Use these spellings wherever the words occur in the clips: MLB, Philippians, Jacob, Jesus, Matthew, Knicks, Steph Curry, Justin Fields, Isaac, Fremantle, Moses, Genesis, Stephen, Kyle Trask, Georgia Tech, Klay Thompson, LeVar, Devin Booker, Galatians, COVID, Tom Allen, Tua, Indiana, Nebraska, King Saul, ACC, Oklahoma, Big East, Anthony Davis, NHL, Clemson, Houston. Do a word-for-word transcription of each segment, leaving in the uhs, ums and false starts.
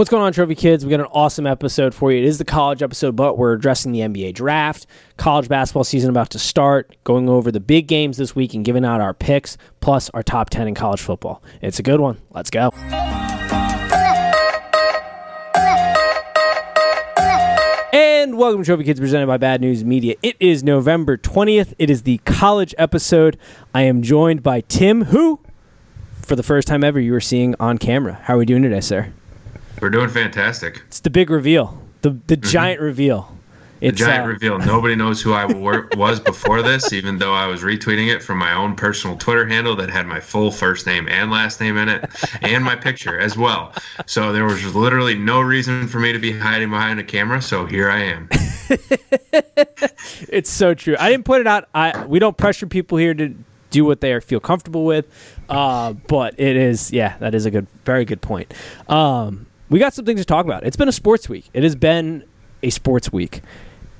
What's going on, Trophy Kids? We got an awesome episode for you. It is the college episode, but we're addressing the N B A draft, college basketball season about to start, going over the big games this week and giving out our picks, plus our top ten in college football. It's a good one. Let's go. And welcome to Trophy Kids, presented by Bad News Media. It is November twentieth. It is the college episode. I am joined by Tim, who, for the first time ever, you are seeing on camera. How are we doing today, sir? We're doing fantastic. It's the big reveal, the the mm-hmm. giant reveal. It's, the giant uh, reveal. Nobody knows who I were, was before this, even though I was retweeting it from my own personal Twitter handle that had my full first name and last name in it, and my picture as well. So there was literally no reason for me to be hiding behind a camera, so here I am. It's so true. I didn't put it out. I We don't pressure people here to do what they are, feel comfortable with, uh, but it is, yeah, that is a good, very good point. Um We got some things to talk about. It's been a sports week. It has been a sports week.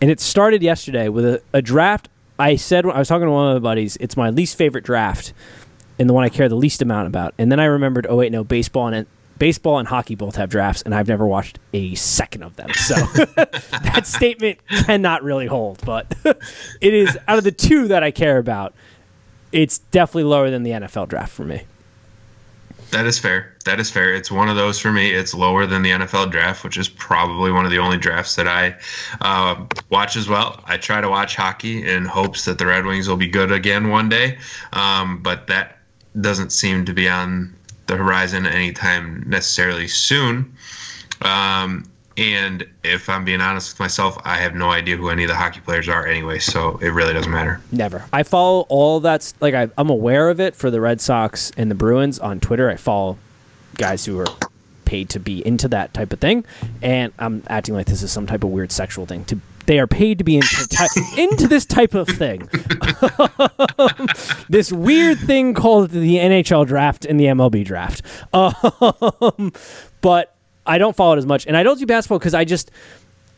And it started yesterday with a, a draft. I said, I was talking to one of my buddies, it's my least favorite draft and the one I care the least amount about. And then I remembered, oh, wait, no, baseball and baseball and hockey both have drafts, and I've never watched a second of them. So that statement cannot really hold. But it is, out of the two that I care about, it's definitely lower than the N F L draft for me. That is fair. That is fair. It's one of those for me. It's lower than the N F L draft, which is probably one of the only drafts that I uh, watch as well. I try to watch hockey in hopes that the Red Wings will be good again one day, um, but that doesn't seem to be on the horizon anytime necessarily soon. Um, and if I'm being honest with myself, I have no idea who any of the hockey players are anyway, so it really doesn't matter. Never. I follow all that's like I, I'm aware of it for the Red Sox and the Bruins on Twitter. I follow guys who are paid to be into that type of thing, and I'm acting like this is some type of weird sexual thing. To they are paid to be into ty- into this type of thing. This weird thing called the N H L draft and the M L B draft. Um, but I don't follow it as much, and I don't do basketball because I just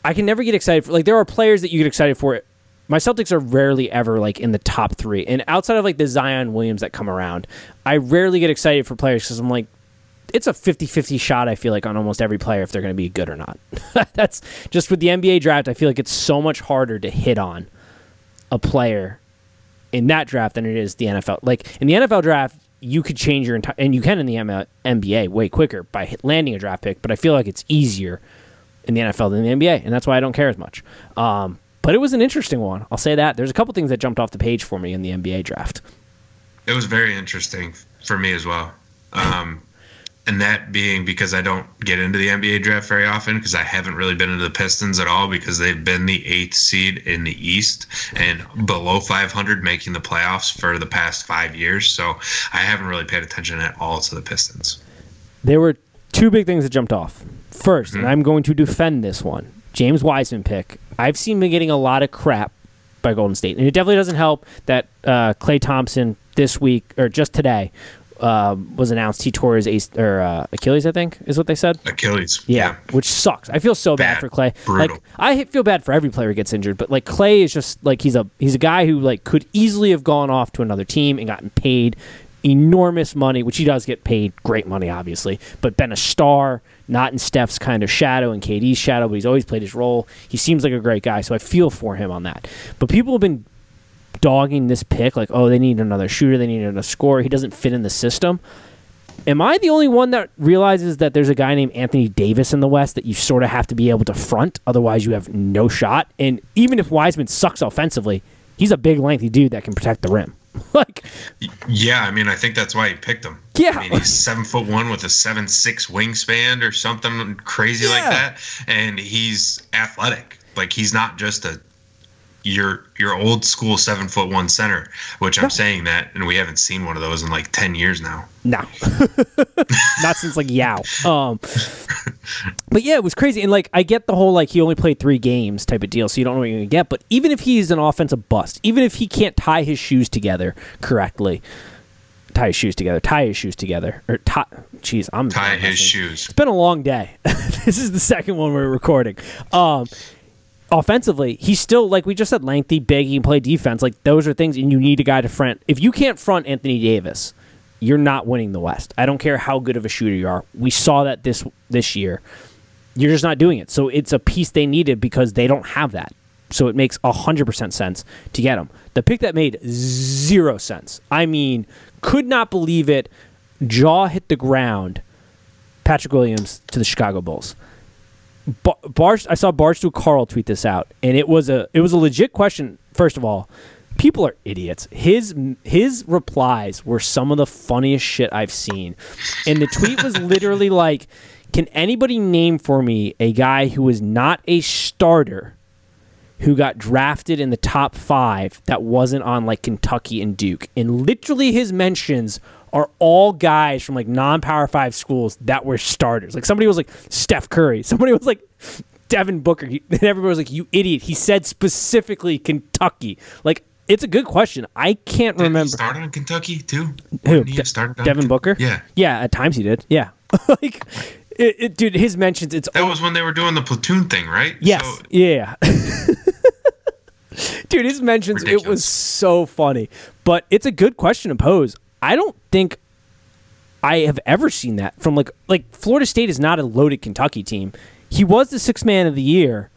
I can never get excited for. Like, there are players that you get excited for. It my Celtics are rarely ever like in the top three, and outside of like the Zion Williams that come around, I rarely get excited for players because I'm like, it's a fifty-fifty shot, I feel like, on almost every player if they're going to be good or not. That's just with the N B A draft, I feel like it's so much harder to hit on a player in that draft than it is the N F L. Like, in the N F L draft, you could change your entire... And you can in the M L- N B A way quicker by landing a draft pick, but I feel like it's easier in the N F L than the N B A, and that's why I don't care as much. Um, but it was an interesting one. I'll say that. There's a couple things that jumped off the page for me in the N B A draft. It was very interesting for me as well. Um And that being because I don't get into the N B A draft very often because I haven't really been into the Pistons at all because they've been the eighth seed in the East and below five hundred making the playoffs for the past five years. So I haven't really paid attention at all to the Pistons. There were two big things that jumped off. First, mm-hmm. and I'm going to defend this one, James Wiseman pick. I've seen him getting a lot of crap by Golden State. And it definitely doesn't help that uh, Klay Thompson this week or just today Uh, was announced he tore his ace, or, uh, Achilles, I think, is what they said. Achilles. Yeah, yeah. Which sucks. I feel so bad, bad for Clay. Brutal. Like, I feel bad for every player who gets injured, but like Clay is just like he's a he's a guy who like could easily have gone off to another team and gotten paid enormous money, which he does get paid great money, obviously, but been a star, not in Steph's kind of shadow and K D's shadow, but he's always played his role. He seems like a great guy, so I feel for him on that. But people have been dogging this pick like, oh, they need another shooter, they need another scorer, he doesn't fit in the system. Am I the only one that realizes that there's a guy named Anthony Davis in the West that you sort of have to be able to front, otherwise you have no shot? And even if Wiseman sucks offensively, he's a big lengthy dude that can protect the rim. Like, yeah, I mean, I think that's why he picked him. Yeah, I mean, he's seven foot one with a seven six wingspan or something crazy yeah. like that, and he's athletic. Like, he's not just a your your old school seven foot one center, which I'm no. saying that, and we haven't seen one of those in like ten years now. No, not since like Yao. Um, but yeah, it was crazy, and like I get the whole like he only played three games type of deal, so you don't know what you're gonna get. But even if he's an offensive bust, even if he can't tie his shoes together correctly, tie his shoes together, tie his shoes together, or tie. Jeez, I'm tie his shoes. It's been a long day. This is the second one we're recording. Um. Offensively, he's still, like we just said, lengthy, big, he can play defense. Like, those are things, and you need a guy to front. If you can't front Anthony Davis, you're not winning the West. I don't care how good of a shooter you are. We saw that this this year You're just not doing it. So it's a piece they needed because they don't have that. So it makes one hundred percent sense to get him. The pick that made zero sense. I mean, could not believe it. Jaw hit the ground. Patrick Williams to the Chicago Bulls. Bar- Bar- I saw Barstool Carl tweet this out, and it was a it was a legit question. First of all, people are idiots. His his replies were some of the funniest shit I've seen. And the tweet was literally like, can anybody name for me a guy who is not a starter who got drafted in the top five that wasn't on like Kentucky and Duke? And literally his mentions are all guys from like non-power five schools that were starters. Like somebody was like Steph Curry. Somebody was like Devin Booker. And everybody was like, you idiot. He said specifically Kentucky. Like, it's a good question. I can't didn't remember. He started on Kentucky too? Who? De- started on Devin K- Booker? Yeah. Yeah, at times he did. Yeah. Like, it, it, dude, his mentions. It's That all- was when they were doing the platoon thing, right? Yes. So- yeah. Dude, his mentions, ridiculous. It was so funny. But it's a good question to pose. I don't think I have ever seen that from like like Florida State is not a loaded Kentucky team. He was the sixth man of the year,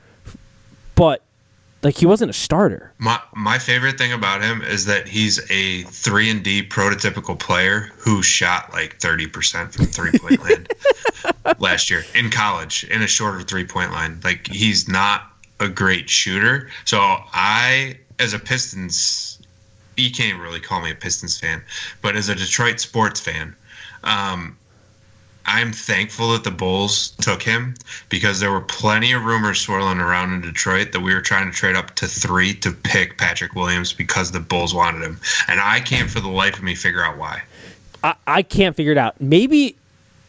but like he wasn't a starter. My my favorite thing about him is that he's a three and D prototypical player who shot like thirty percent from three point land last year in college in a shorter three point line. Like he's not a great shooter. So I, as a Pistons, you can't even really call me a Pistons fan, but as a Detroit sports fan, um, I'm thankful that the Bulls took him because there were plenty of rumors swirling around in Detroit that we were trying to trade up to three to pick Patrick Williams because the Bulls wanted him. And I can't for the life of me figure out why. I, I can't figure it out. Maybe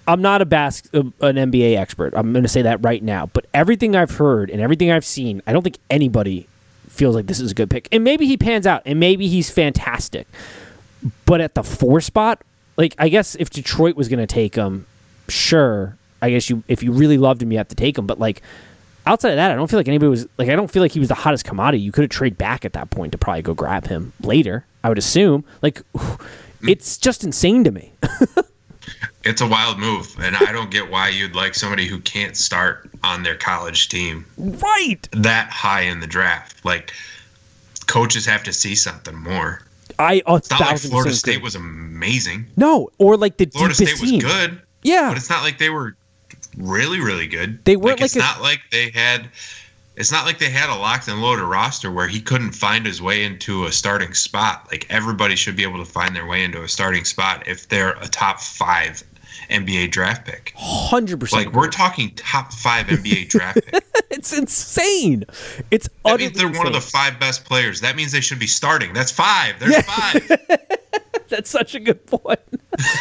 I'm not a bas- an N B A expert. I'm going to say that right now. But everything I've heard and everything I've seen, I don't think anybody feels like this is a good pick. And maybe he pans out, and maybe he's fantastic. But at the four spot, like I guess if Detroit was going to take him, sure, I guess you if you really loved him, you have to take him. But like outside of that, I don't feel like anybody was like I don't feel like he was the hottest commodity. You could have traded back at that point to probably go grab him later, I would assume. Like it's just insane to me. It's a wild move, and I don't get why you'd like somebody who can't start on their college team right that high in the draft. Like coaches have to see something more. I a it's not like Florida State agree. was amazing. No, or like the Florida State was team. good. Yeah, but it's not like they were really, really good. They weren't like, like it's a, not like they had. It's not like they had a locked and loaded roster where he couldn't find his way into a starting spot. Like everybody should be able to find their way into a starting spot if they're a top five N B A draft pick. one hundred percent. Like, we're talking top five N B A draft pick. It's insane. It's utterly That means they're insane. One of the five best players. That means they should be starting. That's five. There's yeah. five. That's such a good point.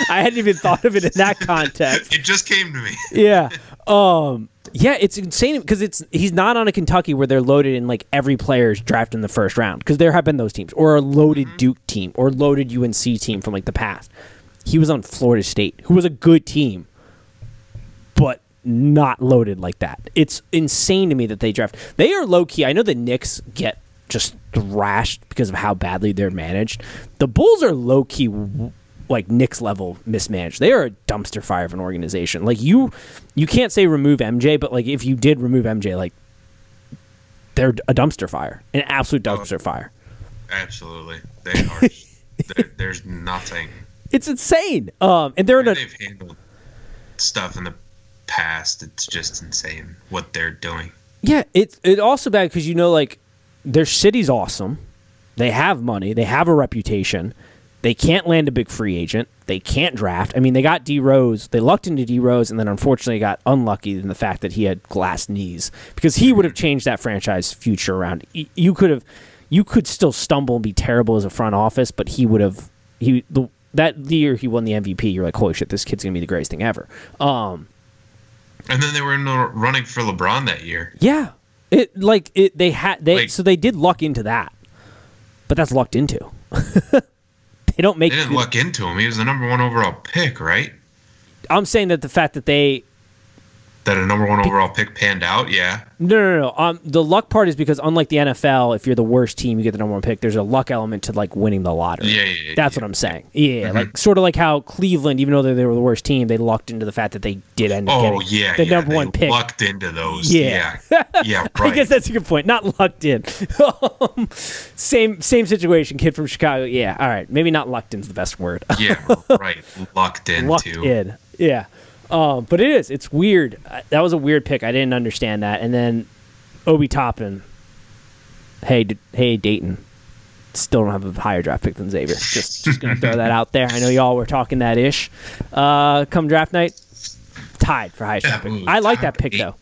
I hadn't even thought of it in that context. It just came to me. Yeah. Um, yeah, it's insane because it's he's not on a Kentucky where they're loaded and like every player is drafted in the first round because there have been those teams or a loaded mm-hmm. Duke team or loaded U N C team from like the past. He was on Florida State, who was a good team, but not loaded like that. It's insane to me that they draft. They are low-key. I know the Knicks get just thrashed because of how badly they're managed. The Bulls are low-key, like, Knicks-level mismanaged. They are a dumpster fire of an organization. Like, you you can't say remove M J, but, like, if you did remove M J, like, they're a dumpster fire, an absolute dumpster oh, fire. Absolutely. They are. there, there's nothing. It's insane. Um, and they're in a, they've handled stuff in the past. It's just insane what they're doing. Yeah, it's it also bad because, you know, like, their city's awesome. They have money. They have a reputation. They can't land a big free agent. They can't draft. I mean, they got D. Rose. They lucked into D. Rose and then unfortunately got unlucky in the fact that he had glass knees because he would have changed that franchise future around. You could have, you could still stumble and be terrible as a front office, but he would have, he, the, that year he won the M V P, you're like, holy shit, this kid's going to be the greatest thing ever. Um, and then they were in the running for LeBron that year. Yeah. It like it they had they like, so they did luck into that. But that's lucked into. They don't make They didn't good. luck into him. He was the number one overall pick, right? I'm saying that the fact that they That a number one overall pick panned out, yeah. No, no, no. Um, the luck part is because unlike the N F L, if you're the worst team, you get the number one pick. There's a luck element to like winning the lottery. Yeah, yeah, yeah. That's yeah. what I'm saying. Yeah, mm-hmm. like sort of like how Cleveland, even though they, they were the worst team, they lucked into the fact that they did end up oh, getting yeah, the yeah. number they one pick. Lucked into those. Yeah, yeah. yeah right. I guess that's a good point. Not lucked in. um, same same situation. Kid from Chicago. Yeah. All right. Maybe not lucked in's the best word. yeah. Right. Lucked in. Lucked too. in. Yeah. Um, but it is. It's weird. That was a weird pick. I didn't understand that. And then Obi Toppin. Hey, D- hey, Dayton. Still don't have a higher draft pick than Xavier. Just, just going to throw that out there. I know y'all were talking that ish. Uh, come draft night, tied for highest draft pick. I like that pick eight. though.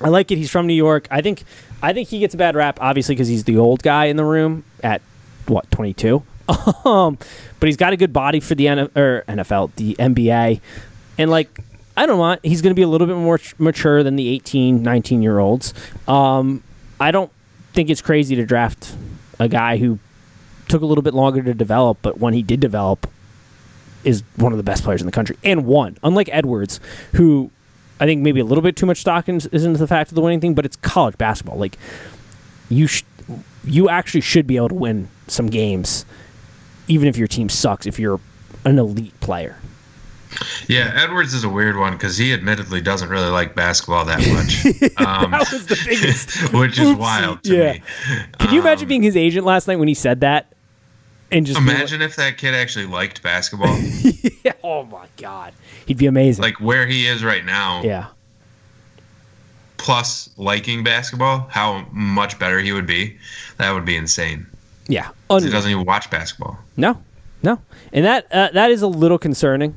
I like it. He's from New York. I think. I think he gets a bad rap, obviously, because he's the old guy in the room at what twenty-two. um, but he's got a good body for the N F L, the N B A. And, like, I don't want... He's going to be a little bit more mature than the eighteen, nineteen-year-olds. Um, I don't think it's crazy to draft a guy who took a little bit longer to develop, but when he did develop, is one of the best players in the country. And won. Unlike Edwards, who I think maybe a little bit too much stock is into the fact of the winning thing, but it's college basketball. Like, you, sh- you actually should be able to win some games, even if your team sucks, if you're an elite player. Yeah, Edwards is a weird one because he admittedly doesn't really like basketball that much. Um, that was the biggest. Which is Oopsie. wild to yeah. me. Can you um, imagine being his agent last night when he said that? And just Imagine like, if that kid actually liked basketball. yeah. Oh, my God. He'd be amazing. Like where he is right now. Yeah. Plus liking basketball, how much better he would be. That would be insane. Yeah. Un- he doesn't even watch basketball. No, no. And that uh, that is a little concerning.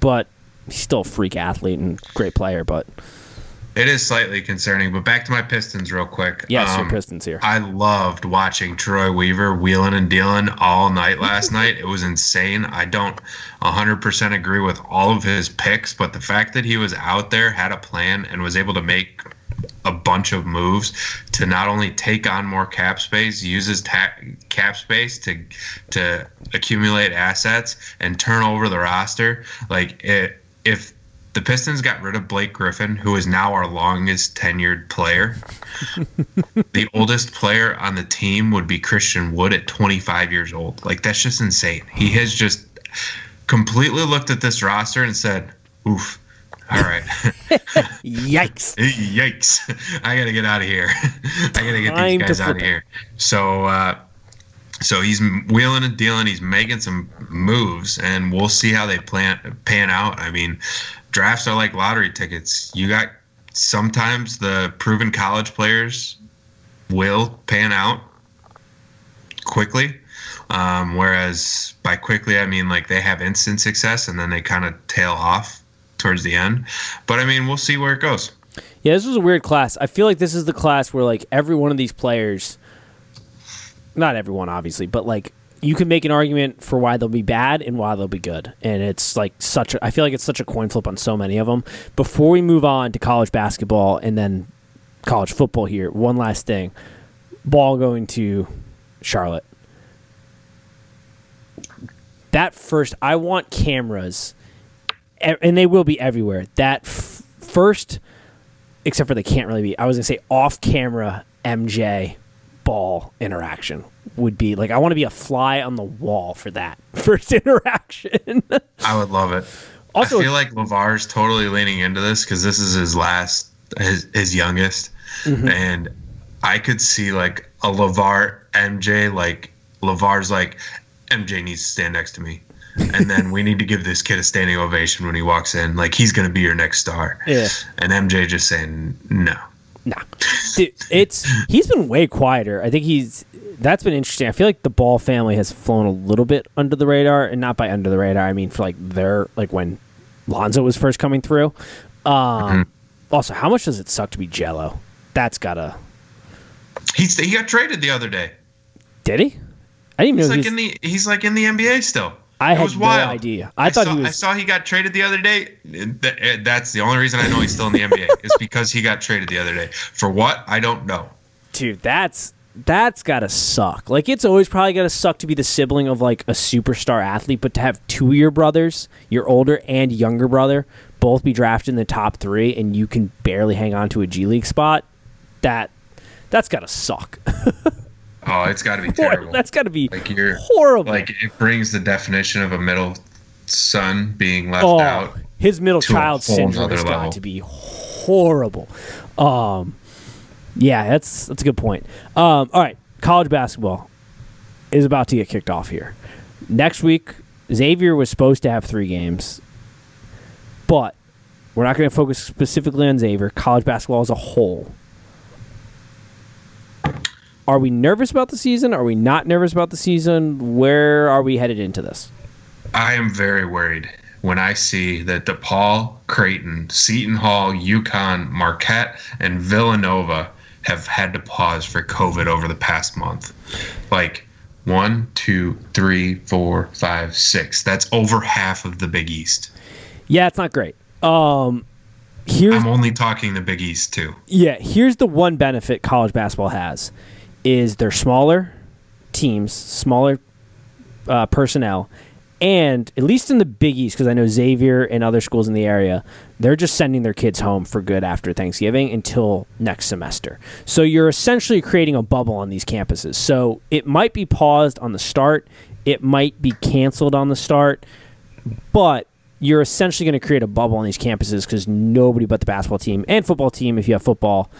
But he's still a freak athlete and great player. But it is slightly concerning. But back to my Pistons real quick. Yes, um, your Pistons here. I loved watching Troy Weaver wheeling and dealing all night last night. It was insane. I don't one hundred percent agree with all of his picks, but the fact that he was out there, had a plan, and was able to make a bunch of moves to not only take on more cap space, use his ta- cap space to to accumulate assets and turn over the roster. Like it, if the Pistons got rid of Blake Griffin, who is now our longest tenured player, the oldest player on the team would be Christian Wood at twenty-five years old. Like that's just insane. He has just completely looked at this roster and said, oof. All right. Yikes. Yikes. I got to get out of here. I got to get these guys out of here. So uh, so he's wheeling and dealing. He's making some moves, and we'll see how they plan, pan out. I mean, drafts are like lottery tickets. You got sometimes the proven college players will pan out quickly. Um, whereas by quickly, I mean like they have instant success, and then they kind of tail off towards the end. But I mean, we'll see where it goes. Yeah, this was a weird class. I feel like this is the class where like every one of these players, not everyone obviously, but like you can make an argument for why they'll be bad and why they'll be good. And it's like such a, I feel like it's such a coin flip on so many of them. Before we move on to college basketball and then college football here, one last thing. Ball going to Charlotte. That first, I want cameras. And they will be everywhere. That f- first, except for they can't really be, I was going to say off-camera M J Ball interaction would be, like, I want to be a fly on the wall for that first interaction. I would love it. Also, I feel like LeVar's totally leaning into this because this is his last, his, his youngest. Mm-hmm. And I could see, like, a LeVar M J, like, LeVar's like, M J needs to stand next to me. And then we need to give this kid a standing ovation when he walks in. Like, he's going to be your next star. Yeah. And M J just saying, no. Nah. Dude, it's, he's been way quieter. I think he's – that's been interesting. I feel like the Ball family has flown a little bit under the radar. And not by under the radar, I mean for, like, their – like, when Lonzo was first coming through. Um, mm-hmm. Also, how much does it suck to be Jello? That's got to – He got traded the other day. Did he? I didn't even he's know like he was... in the He's, like, in the N B A still. I it had no wild. idea. I, I thought saw, he was... I saw he got traded the other day. That's the only reason I know he's still in the N B A is because he got traded the other day. For what? I don't know. Dude, that's that's gotta suck. Like, it's always probably gotta suck to be the sibling of, like, a superstar athlete, but to have two of your brothers, your older and younger brother, both be drafted in the top three, and you can barely hang on to a G League spot, that that's gotta suck. Oh, it's gotta be terrible. That's gotta be like you're, horrible. Like, it brings the definition of a middle son being left oh, out. His middle child syndrome has got to be horrible. Um, yeah, that's that's a good point. Um, all right, college basketball is about to get kicked off here. Next week, Xavier was supposed to have three games, but we're not going to focus specifically on Xavier. College basketball as a whole. Are we nervous about the season? Are we not nervous about the season? Where are we headed into this? I am very worried when I see that DePaul, Creighton, Seton Hall, UConn, Marquette, and Villanova have had to pause for COVID over the past month. Like, one, two, three, four, five, six. That's over half of the Big East. Yeah, it's not great. Um, here's, I'm only talking the Big East, too. Yeah, here's the one benefit college basketball has is they're smaller teams, smaller uh, personnel. And at least in the Big East, because I know Xavier and other schools in the area, they're just sending their kids home for good after Thanksgiving until next semester. So you're essentially creating a bubble on these campuses. So it might be paused on the start. It might be canceled on the start. But you're essentially going to create a bubble on these campuses because nobody but the basketball team and football team, if you have football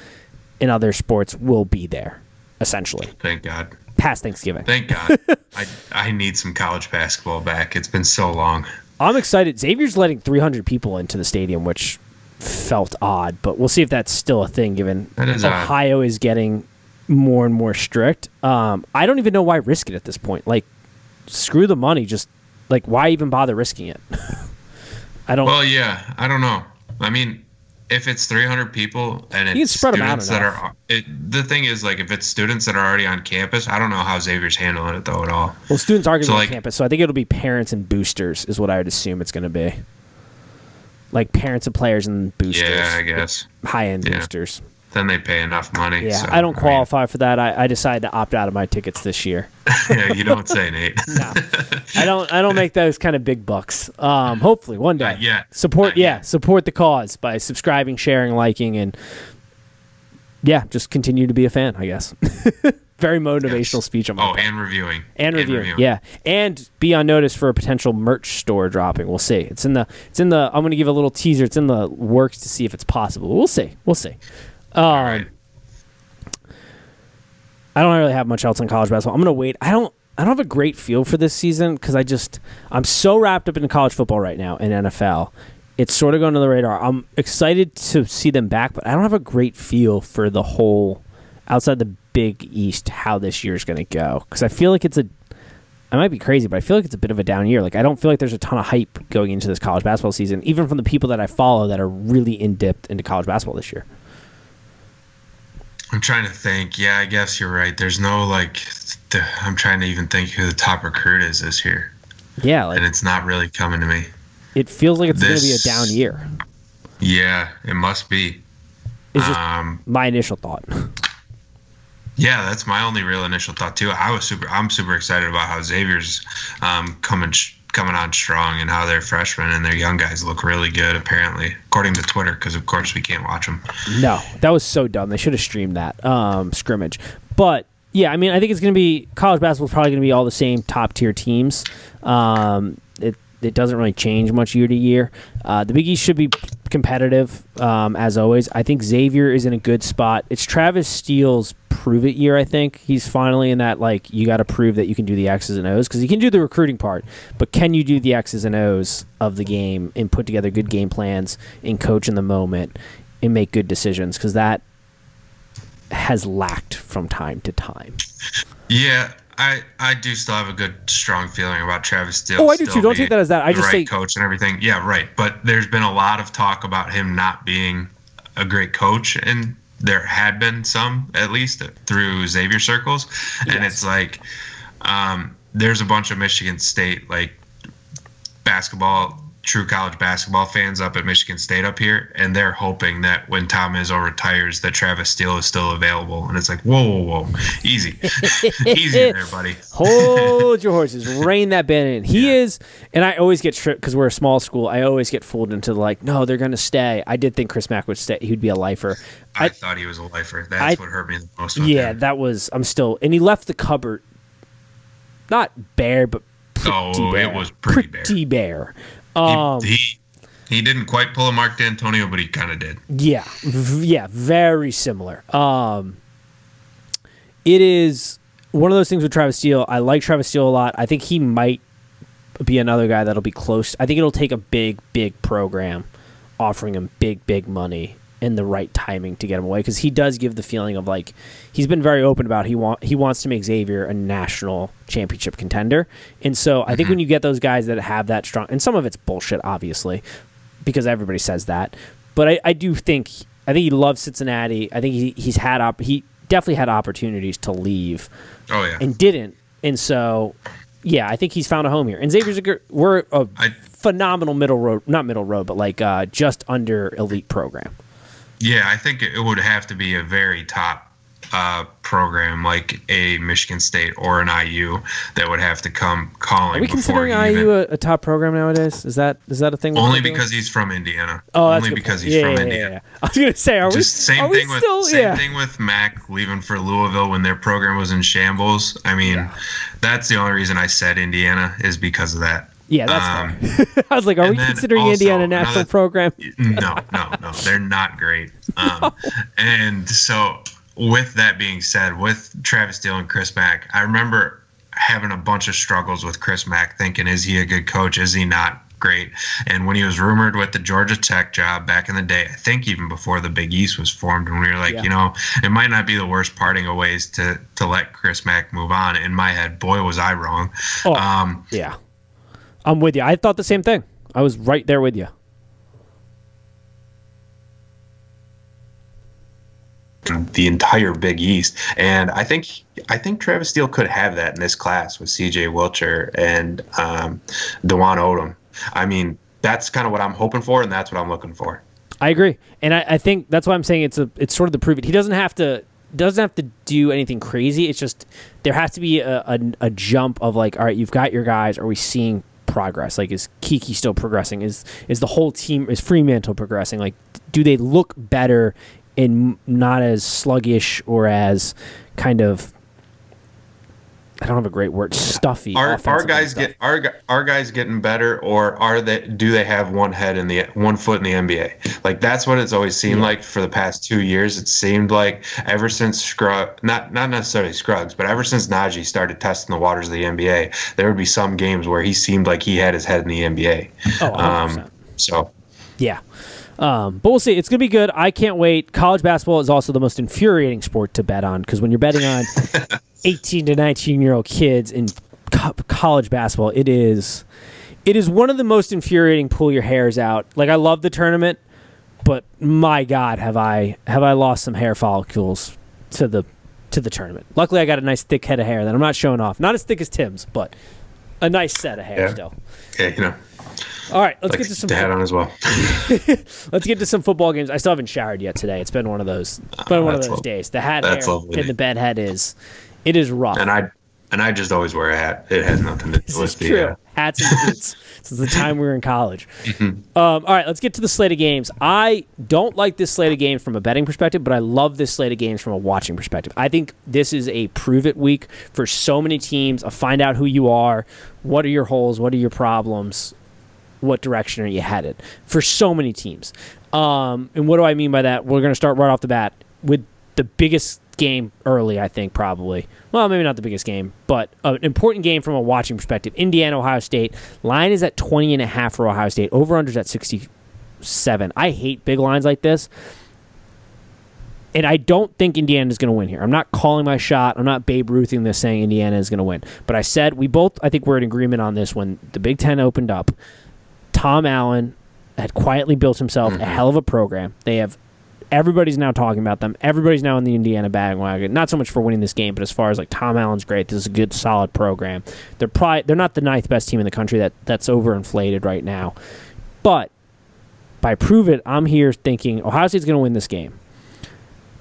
and other sports, will be there, essentially. Thank God. Past Thanksgiving. Thank God. I I need some college basketball back. It's been so long. I'm excited. Xavier's letting three hundred people into the stadium, which felt odd, but we'll see if that's still a thing given is Ohio odd. Is getting more and more strict. Um, I don't even know why risk it at this point. Like, screw the money. Just, like, why even bother risking it? I don't. Well, yeah. I don't know. I mean, if it's three hundred people and it's students that are, it, the thing is, like, if it's students that are already on campus, I don't know how Xavier's handling it though at all. Well, students are going to so, be like, on campus, so I think it'll be parents and boosters is what I would assume it's going to be. Like parents of players and boosters. Yeah, I guess high end yeah. boosters. Then they pay enough money. Yeah, so, I don't qualify I mean, for that. I, I decided to opt out of my tickets this year. Yeah, you don't say, Nate. No, I don't. I don't make those kind of big bucks. Um, hopefully one day. Yeah, support. Not yeah, yet. Support the cause by subscribing, sharing, liking, and yeah, just continue to be a fan. I guess. Very motivational yes. speech. On my oh, part. and reviewing. And, and reviewing, reviewing. Yeah, and be on notice for a potential merch store dropping. We'll see. It's in the. It's in the. I'm going to give a little teaser. It's in the works to see if it's possible. We'll see. We'll see. Um, All right. I don't really have much else on college basketball. I'm gonna wait. I don't. I don't have a great feel for this season because I just. I'm so wrapped up in college football right now and N F L. It's sort of going to the radar. I'm excited to see them back, but I don't have a great feel for the whole outside the Big East how this year's going to go because I feel like it's a. I might be crazy, but I feel like it's a bit of a down year. Like, I don't feel like there's a ton of hype going into this college basketball season, even from the people that I follow that are really in depth into college basketball this year. I'm trying to think. Yeah, I guess you're right. There's no, like, th- I'm trying to even think who the top recruit is this year. Yeah. Like, and it's not really coming to me. It feels like it's going to be a down year. Yeah, it must be. It's just um, my initial thought. Yeah, that's my only real initial thought, too. I was super, I'm super excited about how Xavier's um, coming sh- coming on strong and how their freshmen and their young guys look really good, apparently, according to Twitter, because, of course, we can't watch them. No, that was so dumb. They should have streamed that um, scrimmage. But, yeah, I mean, I think it's going to be – college basketball is probably going to be all the same top-tier teams. Um, it it doesn't really change much year to year. Uh, the Big East should be competitive, um, as always. I think Xavier is in a good spot. It's Travis Steele's prove-it year, I think. He's finally in that, like, you got to prove that you can do the X's and O's, because you can do the recruiting part, but can you do the X's and O's of the game and put together good game plans and coach in the moment and make good decisions? Because that has lacked from time to time. Yeah, I, I do still have a good, strong feeling about Travis Steele. Oh, I do too. Don't take that as that. I just say coach and everything. Yeah, right. But there's been a lot of talk about him not being a great coach, and there had been some, at least, through Xavier circles. Yes. And it's like um, there's a bunch of Michigan State like basketball true college basketball fans up at Michigan State up here, and they're hoping that when Tom Izzo retires that Travis Steele is still available. And it's like, whoa, whoa, whoa. Easy. Easy there, buddy. Hold your horses. Rein that band in. He yeah. is, and I always get tripped because we're a small school. I always get fooled into the, like, no, they're going to stay. I did think Chris Mack would stay. He would be a lifer. I, I thought he was a lifer. That's I, what hurt me the most. Yeah, there. that was, I'm still, and he left the cupboard, not bare, but pretty oh, bare. It was pretty, pretty bare. bare. Um, he, he he didn't quite pull a Mark D'Antonio, but he kind of did. Yeah, v- yeah, very similar. Um, it is one of those things with Travis Steele. I like Travis Steele a lot. I think he might be another guy that'll be close. I think it'll take a big, big program offering him big, big money and the right timing to get him away, because he does give the feeling of, like, he's been very open about he want he wants to make Xavier a national championship contender. And so I think when you get those guys that have that strong, and some of it's bullshit, obviously, because everybody says that, but I, I do think I think he loves Cincinnati. I think he, he's had op- he definitely had opportunities to leave, oh yeah, and didn't. And so yeah, I think he's found a home here. And Xavier's a good, we're a I, phenomenal middle road, not middle road, but like uh, just under elite program. Yeah, I think it would have to be a very top uh, program like a Michigan State or an I U that would have to come calling. Are we considering I U a, a top program nowadays? Is that is that a thing? Only because doing? he's from Indiana. Oh, that's only because point. he's yeah, from yeah, Indiana. Yeah, yeah. I was gonna say, are Just we? Same are thing we with still, same yeah. thing with Mack leaving for Louisville when their program was in shambles. I mean, yeah. that's the only reason I said Indiana is because of that. Yeah, that's um, fair. I was like, are we considering also, Indiana national program? no, no, no. They're not great. Um, no. And so with that being said, with Travis Steele and Chris Mack, I remember having a bunch of struggles with Chris Mack, thinking, is he a good coach? Is he not great? And when he was rumored with the Georgia Tech job back in the day, I think even before the Big East was formed, when we were like, yeah. you know, it might not be the worst parting of ways to, to let Chris Mack move on. In my head, boy, was I wrong. Oh, um, yeah. I'm with you. I thought the same thing. I was right there with you. The entire Big East, and I think I think Travis Steele could have that in this class with C J Wilcher and um, DeJuan Odom. I mean, that's kind of what I'm hoping for, and that's what I'm looking for. I agree, and I, I think that's why I'm saying it's a it's sort of the prove it. He doesn't have to. doesn't have to do anything crazy. It's just there has to be a, a a jump of like, all right, you've got your guys. Are we seeing progress? Like, is Kiki still progressing? Is is the whole team, is Fremantle progressing? Like, do they look better and not as sluggish or as kind of, I don't have a great word, stuffy. Are our guys stuff. get our our guys getting better, or are they? Do they have one head in the one foot in the N B A? Like, that's what it's always seemed yeah. like for the past two years. It seemed like ever since Scruggs, not not necessarily Scruggs, but ever since Najee started testing the waters of the N B A, there would be some games where he seemed like he had his head in the N B A. Oh, one hundred percent. Um, so yeah. Um, but we'll see. It's going to be good. I can't wait. College basketball is also the most infuriating sport to bet on, because when you're betting on eighteen to nineteen-year-old kids in co- college basketball, it is it is one of the most infuriating pull your hairs out. Like, I love the tournament, but my God, have I have I lost some hair follicles to the to the tournament. Luckily, I got a nice thick head of hair that I'm not showing off. Not as thick as Tim's, but a nice set of hair yeah. still. Yeah, you know. All right, let's like get to some. Dad on as well. Let's get to some football games. I still haven't showered yet today. It's been one of those. It's been uh, one of those lovely. days. The hat that's hair lovely. and the bed head is. It is rough. And I and I just always wear a hat. It has nothing to do with the uh... hats and boots since the time we were in college. Mm-hmm. Um, all right, let's get to the slate of games. I don't like this slate of games from a betting perspective, but I love this slate of games from a watching perspective. I think this is a prove it week for so many teams. I find out who you are. What are your holes? What are your problems? What direction are you headed for so many teams? Um, and what do I mean by that? We're going to start right off the bat with the biggest game early, I think, probably. Well, maybe not the biggest game, but an important game from a watching perspective. Indiana, Ohio State. Line is at twenty and a half for Ohio State. Over-under's at sixty-seven. I hate big lines like this. And I don't think Indiana is going to win here. I'm not calling my shot. I'm not Babe Ruthing this, saying Indiana is going to win. But I said we both, I think we're in agreement on this when the Big Ten opened up. Tom Allen had quietly built himself a hell of a program. They have everybody's now talking about them. Everybody's now in the Indiana bandwagon. Not so much for winning this game, but as far as like Tom Allen's great. This is a good, solid program. They're probably they're not the ninth best team in the country. That that's overinflated right now. But by prove it, I'm here thinking Ohio State's going to win this game.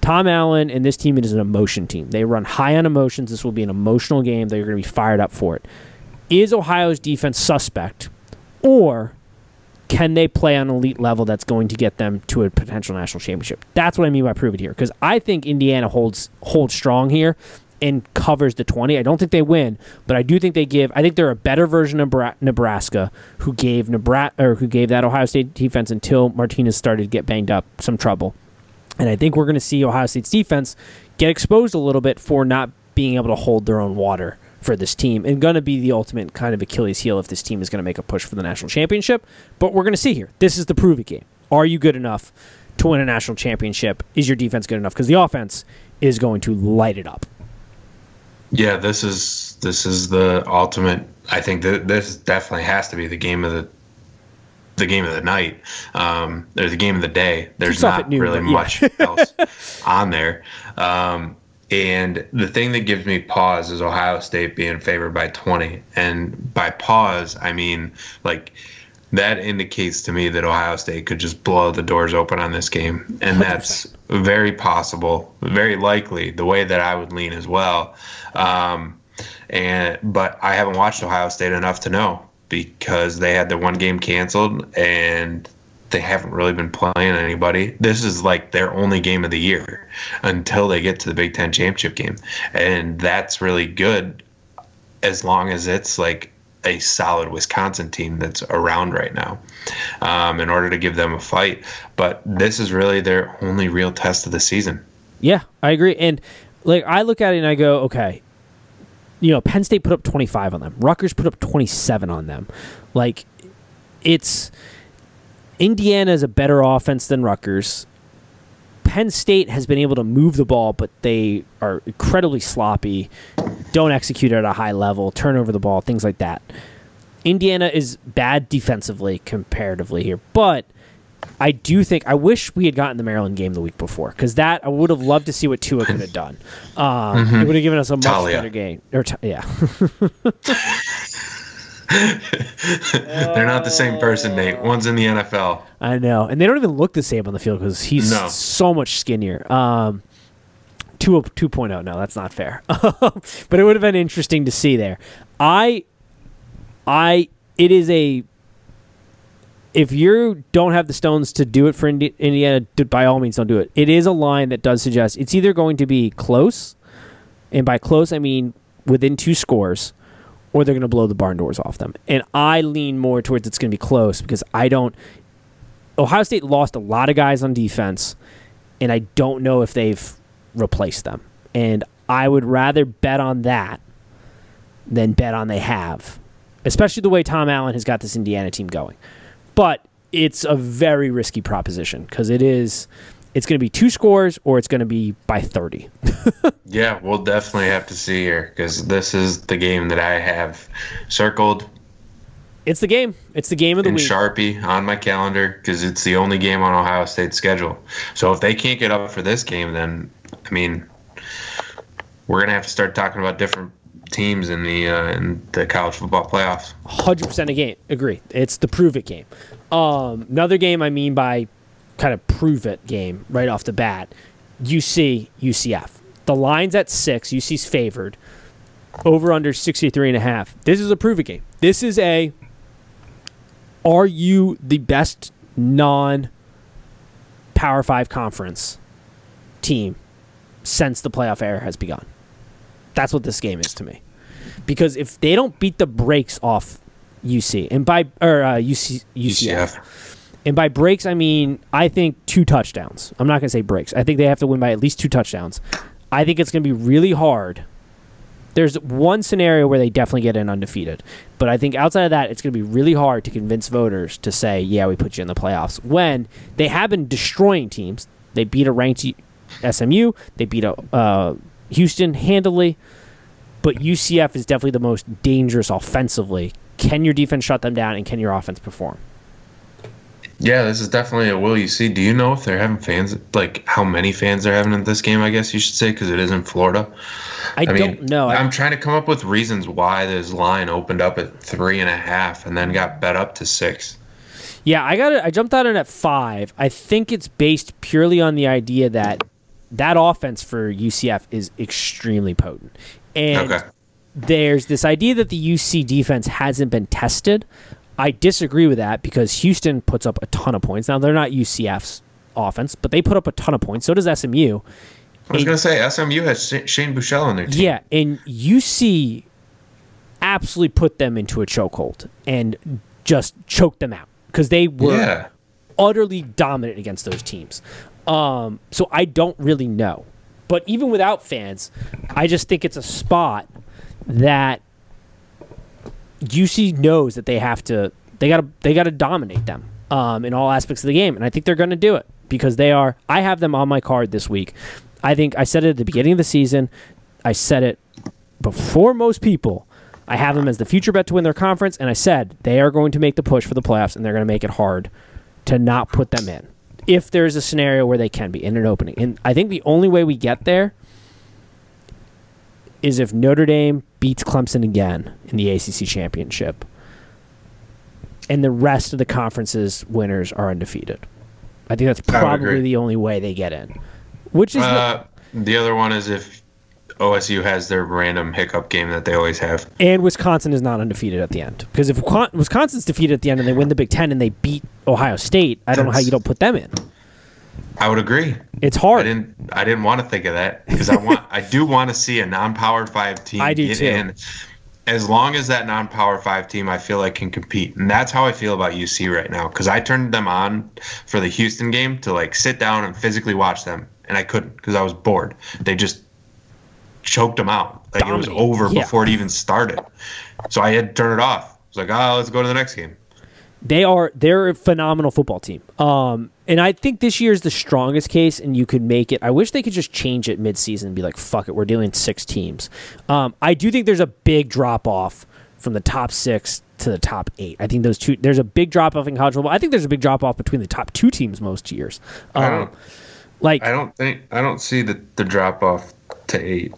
Tom Allen and this team is an emotion team. They run high on emotions. This will be an emotional game. They're going to be fired up for it. Is Ohio's defense suspect, or can they play on an elite level that's going to get them to a potential national championship? That's what I mean by prove it here, because I think Indiana holds holds strong here and covers the twenty. I don't think they win, but I do think they give. I think they're a better version of Nebraska, who gave Nebraska or who gave that Ohio State defense until Martinez started to get banged up, some trouble. And I think we're going to see Ohio State's defense get exposed a little bit for not being able to hold their own water for this team, and going to be the ultimate kind of Achilles heel if this team is going to make a push for the national championship. But we're going to see here. This is the prove it game. Are you good enough to win a national championship? Is your defense good enough? Because the offense is going to light it up. Yeah, this is this is the ultimate. I think that this definitely has to be the game of the the game of the night. Um, there's the game of the day. There's not noon, really yeah. much else on there. Um, And the thing that gives me pause is Ohio State being favored by twenty. And by pause, I mean, like, that indicates to me that Ohio State could just blow the doors open on this game. And that's one hundred percent very possible, very likely, the way that I would lean as well. Um, and But I haven't watched Ohio State enough to know, because they had their one game canceled and they haven't really been playing anybody. This is like their only game of the year until they get to the Big Ten championship game. And that's really good as long as it's like a solid Wisconsin team that's around right now um, in order to give them a fight. But this is really their only real test of the season. Yeah, I agree. And like I look at it and I go, okay, you know, Penn State put up twenty-five on them. Rutgers put up twenty-seven on them. Like it's... Indiana is a better offense than Rutgers. Penn State has been able to move the ball, but they are incredibly sloppy, don't execute at a high level, turn over the ball, things like that. Indiana is bad defensively comparatively here, but I do think I wish we had gotten the Maryland game the week before, because that I would have loved to see what Tua could have done. Um, mm-hmm. It would have given us a much Talia. better game. Or t- yeah. They're not the same person, Nate. One's in the N F L. I know. And they don't even look the same on the field because he's no. so much skinnier. Um, two point oh. No, that's not fair. But it would have been interesting to see there. I, I, it is a, if you don't have the stones to do it for Indi- Indiana, by all means, don't do it. It is a line that does suggest it's either going to be close, and by close, I mean within two scores, or they're going to blow the barn doors off them. And I lean more towards it's going to be close, because I don't... Ohio State lost a lot of guys on defense, and I don't know if they've replaced them. And I would rather bet on that than bet on they have, especially the way Tom Allen has got this Indiana team going. But it's a very risky proposition, because it is... It's going to be two scores, or it's going to be by thirty. Yeah, we'll definitely have to see here, because this is the game that I have circled. It's the game. It's the game of the week. And Sharpie on my calendar, because it's the only game on Ohio State's schedule. So if they can't get up for this game, then, I mean, we're going to have to start talking about different teams in the uh, in the college football playoffs. one hundred percent a game. Agree. It's the prove-it game. Um, another game I mean by... kind of prove it game right off the bat. U C, U C F. The line's at six. U C's favored. Over under sixty-three and a half. This is a prove it game. This is a, are you the best non Power Five conference team since the playoff era has begun? That's what this game is to me. Because if they don't beat the brakes off U C and by or uh, U C, U C F. U C F. And by breaks, I mean, I think two touchdowns. I'm not going to say breaks. I think they have to win by at least two touchdowns. I think it's going to be really hard. There's one scenario where they definitely get in undefeated. But I think outside of that, it's going to be really hard to convince voters to say, yeah, we put you in the playoffs. When they have been destroying teams. They beat a ranked S M U. They beat a uh, Houston handily. But U C F is definitely the most dangerous offensively. Can your defense shut them down, and can your offense perform? Yeah, this is definitely a will you see. Do you know if they're having fans, like how many fans they're having at this game, I guess you should say, because it is in Florida? I, I don't mean, know. I'm trying to come up with reasons why this line opened up at three and a half and then got bet up to six. Yeah, I got it. I jumped out at it at five. I think it's based purely on the idea that that offense for U C F is extremely potent. And okay. there's this idea that the U C defense hasn't been tested. I disagree with that because Houston puts up a ton of points. Now, they're not U C F's offense, but they put up a ton of points. So does S M U. I was going to say, S M U has Shane Buechele on their team. Yeah, and U C absolutely put them into a chokehold and just choked them out because they were yeah. utterly dominant against those teams. Um, so I don't really know. But even without fans, I just think it's a spot that U C knows that they have to they gotta they gotta dominate them um, in all aspects of the game. And I think they're gonna do it because they are I have them on my card this week. I think I said it at the beginning of the season. I said it before most people. I have them as the future bet to win their conference, and I said they are going to make the push for the playoffs and they're gonna make it hard to not put them in. If there's a scenario where they can be in an opening. And I think the only way we get there is if Notre Dame beats Clemson again in the A C C championship and the rest of the conference's winners are undefeated. I think that's probably the only way they get in. Which is uh, the-, the other one is if O S U has their random hiccup game that they always have. And Wisconsin is not undefeated at the end. Because if Wisconsin's defeated at the end and they win the Big Ten and they beat Ohio State, I don't That's, know how you don't put them in. I would agree. It's hard. I didn't I didn't want to think of that because I want I do want to see a non-Power five team I do get too. in. As long as that non-Power five team, I feel like, can compete. And that's how I feel about U C right now because I turned them on for the Houston game to like sit down and physically watch them, and I couldn't because I was bored. They just choked them out. Like Dominate. It was over yeah. before it even started. So I had to turn it off. It's like, oh, let's go to the next game. They are they're a phenomenal football team. Um, and I think this year is the strongest case, and you could make it. I wish they could just change it midseason and be like, fuck it, we're doing six teams. Um, I do think there's a big drop off from the top six to the top eight. I think those two there's a big drop off in college football. I think there's a big drop off between the top two teams most years. Um, I don't, like I don't think I don't see the, the drop off to eight.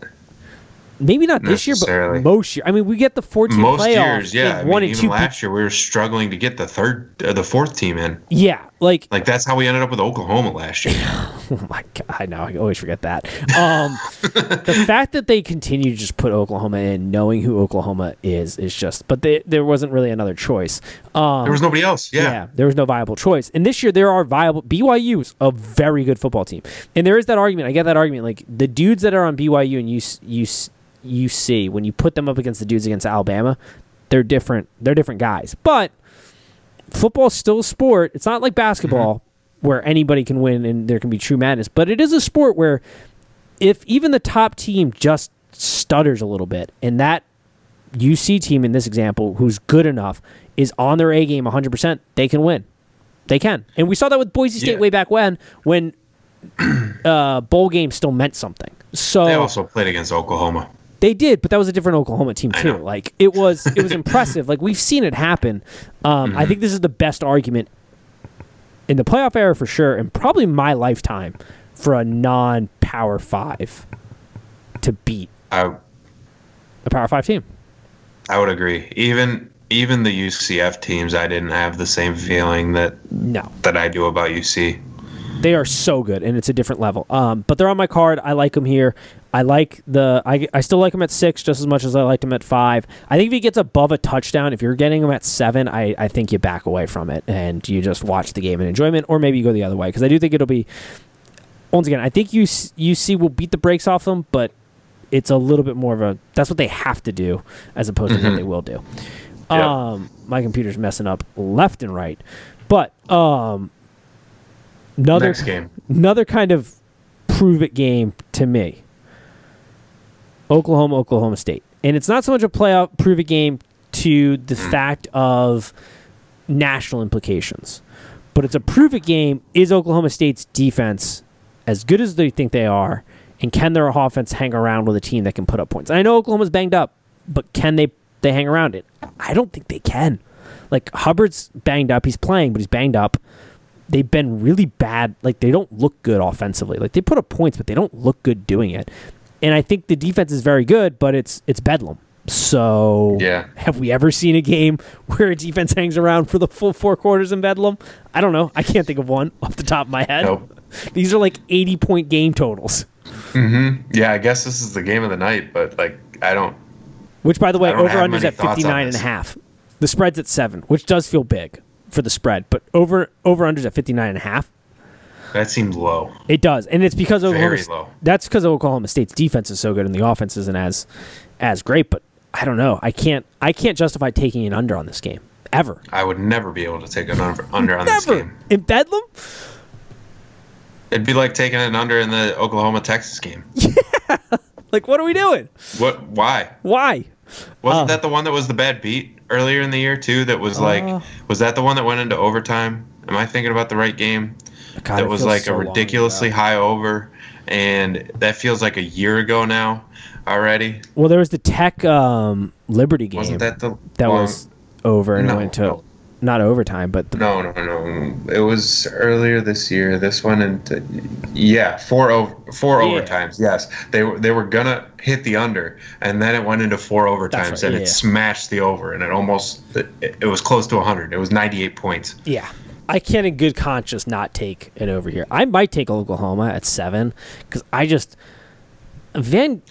Maybe not this year, but most year. I mean, we get the four-team playoffs. Most years, yeah. I mean, even last year, we were struggling to get the third, uh, the fourth team in. Yeah, like like that's how we ended up with Oklahoma last year. Oh my god, I know. I always forget that. Um, the fact that they continue to just put Oklahoma in, knowing who Oklahoma is, is just. But they, there wasn't really another choice. Um, there was nobody else. Yeah. yeah, there was no viable choice. And this year, there are viable. B Y U is a very good football team, and there is that argument. I get that argument. Like the dudes that are on B Y U and U C. You see, when you put them up against the dudes against Alabama, they're different. They're different guys. But football's still a sport. It's not like basketball mm-hmm. where anybody can win and there can be true madness. But it is a sport where if even the top team just stutters a little bit, and that U C team in this example, who's good enough, is on their A game one hundred percent, they can win. They can. And we saw that with Boise State yeah. way back when, when uh, bowl games still meant something. So they also played against Oklahoma. They did, but that was a different Oklahoma team too. Like it was, it was impressive. Like we've seen it happen. Um, mm-hmm. I think this is the best argument in the playoff era for sure, and probably my lifetime for a non-Power Five to beat I, a Power Five team. I would agree. Even even the U C F teams, I didn't have the same feeling that no. that I do about U C. They are so good, and it's a different level. Um, but they're on my card. I like them here. I like the. I, I still like him at six just as much as I liked him at five. I think if he gets above a touchdown, if you're getting him at seven, I, I think you back away from it and you just watch the game in enjoyment, or maybe you go the other way because I do think it'll be. Once again, I think U C will beat the brakes off them, but it's a little bit more of a. That's what they have to do as opposed mm-hmm. to what they will do. Yep. Um, my computer's messing up left and right, but um, another Next game, another kind of prove it game to me. Oklahoma, Oklahoma State. And it's not so much a playoff prove a game to the fact of national implications, but it's a prove a game. Is Oklahoma State's defense as good as they think they are? And can their offense hang around with a team that can put up points? And I know Oklahoma's banged up, but can they, they hang around it? I don't think they can. Like Hubbard's banged up. He's playing, but he's banged up. They've been really bad. Like they don't look good offensively. Like they put up points, but they don't look good doing it. And I think the defense is very good, but it's it's bedlam. So yeah. Have we ever seen a game where a defense hangs around for the full four quarters in Bedlam? I don't know. I can't think of one off the top of my head. Nope. These are like eighty-point game totals. Mm-hmm. Yeah, I guess this is the game of the night, but like I don't. Which, by the way, over-under is at fifty-nine and a half. The spread's at seven, which does feel big for the spread, but over over-under is at fifty-nine and a half. That seems low. It does, and it's because Oklahoma. Very low. That's because Oklahoma State's defense is so good, and the offense isn't as as great. But I don't know. I can't. I can't justify taking an under on this game ever. I would never be able to take an under, under on this game in Bedlam. It'd be like taking an under in the Oklahoma-Texas game. Yeah. Like, what are we doing? What? Why? Why? Wasn't uh, that the one that was the bad beat earlier in the year, too? That was like, uh, was that the one that went into overtime? Am I thinking about the right game? God, that was like so a ridiculously high over, and that feels like a year ago now already. Well, there was the Tech um, Liberty game. Wasn't that the that long, was over and no, it went to not overtime, but the, no, no, no. It was earlier this year. This one and yeah, four over, four yeah. overtimes. Yes, they were they were gonna hit the under, and then it went into four overtimes, right, and yeah, it yeah. smashed the over, and it almost it, it was close to one hundred. It was ninety-eight points. Yeah. I can't in good conscience not take it over here. I might take Oklahoma at seven because I just Van.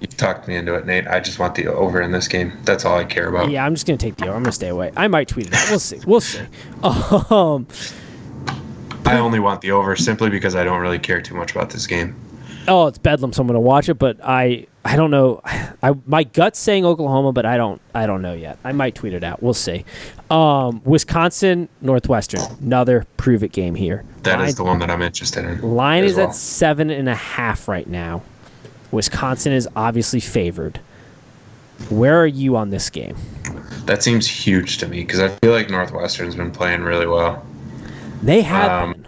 You talked me into it, Nate. I just want the over in this game. That's all I care about. Yeah, I'm just gonna take the over. I'm gonna stay away. I might tweet it out. We'll see. We'll see. Um, I only want the over simply because I don't really care too much about this game. Oh, it's Bedlam, so I'm gonna watch it. But I, I don't know. I my gut's saying Oklahoma, but I don't, I don't know yet. I might tweet it out. We'll see. Um, Wisconsin, Northwestern, another prove it game here. That line, is the one that I'm interested in. Line is well. at seven and a half right now. Wisconsin is obviously favored. Where are you on this game? That seems huge to me because I feel like Northwestern's been playing really well. They have um,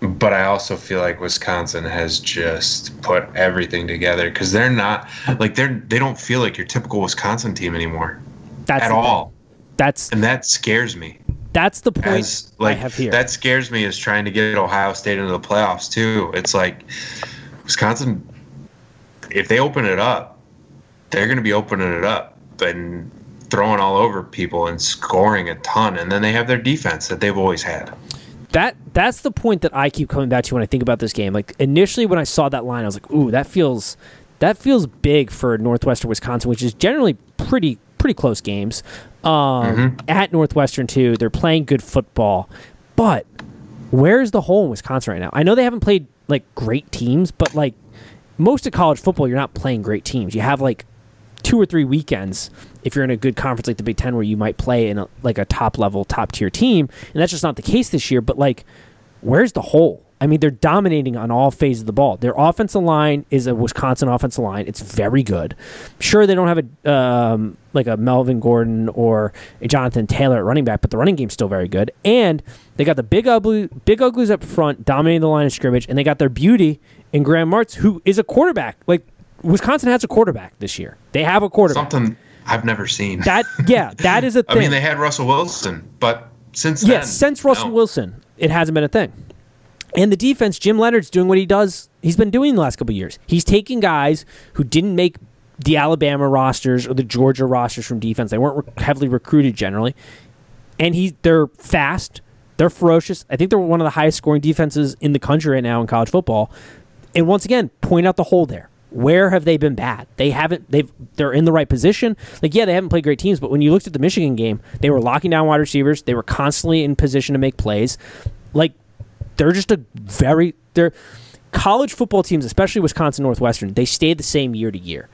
been. But I also feel like Wisconsin has just put everything together because they're not like they're they don't feel like your typical Wisconsin team anymore. That's at all. That's and that scares me. That's the point as, like, I have here. That scares me is trying to get Ohio State into the playoffs too. It's like Wisconsin, if they open it up, they're going to be opening it up and throwing all over people and scoring a ton, and then they have their defense that they've always had. That that's the point that I keep coming back to when I think about this game. Like initially when I saw that line, I was like, "Ooh, that feels that feels big for Northwestern Wisconsin, which is generally pretty pretty close games." Um, mm-hmm. At Northwestern too, they're playing good football, but where's the hole in Wisconsin right now? I know they haven't played like great teams, but like most of college football, you're not playing great teams. You have like two or three weekends if you're in a good conference like the Big Ten where you might play in a, like a top-level, top-tier team, and that's just not the case this year, but like, where's the hole? I mean, they're dominating on all phases of the ball. Their offensive line is a Wisconsin offensive line. It's very good. Sure, they don't have a um, like a Melvin Gordon or a Jonathan Taylor at running back, but the running game's still very good, and they got the big, ugly, big uglies up front dominating the line of scrimmage, and they got their beauty in Graham Mertz, who is a quarterback. Like, Wisconsin has a quarterback this year. They have a quarterback. Something I've never seen. That yeah, that is a thing. I mean, they had Russell Wilson, but since then. Yes, since Russell no. Wilson, it hasn't been a thing. And the defense, Jim Leonard's doing what he does. He's been doing the last couple of years. He's taking guys who didn't make the Alabama rosters or the Georgia rosters from defense. They weren't re- heavily recruited generally. And he, they're fast. They're ferocious. I think they're one of the highest scoring defenses in the country right now in college football. And once again, point out the hole there. Where have they been bad? They haven't. They've. They're in the right position. Like, yeah, they haven't played great teams. But when you looked at the Michigan game, they were locking down wide receivers. They were constantly in position to make plays. Like, they're just a very. They're college football teams, especially Wisconsin, Northwestern. They stay the same year to year,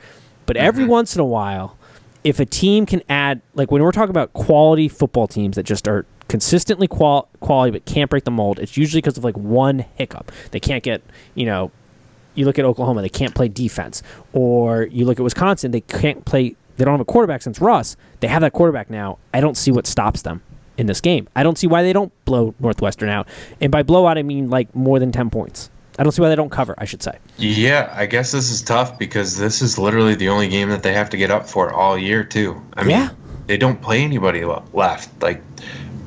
but every mm-hmm. once in a while, if a team can add, like when we're talking about quality football teams that just are consistently qual- quality but can't break the mold, it's usually because of like one hiccup. They can't get, you know. You look at Oklahoma, they can't play defense. Or you look at Wisconsin, they can't play, they don't have a quarterback since Russ. They have that quarterback now. I don't see what stops them in this game. I don't see why they don't blow Northwestern out. And by blowout, I mean like more than ten points. I don't see why they don't cover, I should say. Yeah, I guess this is tough because this is literally the only game that they have to get up for all year, too. I mean, yeah. They don't play anybody left. Like,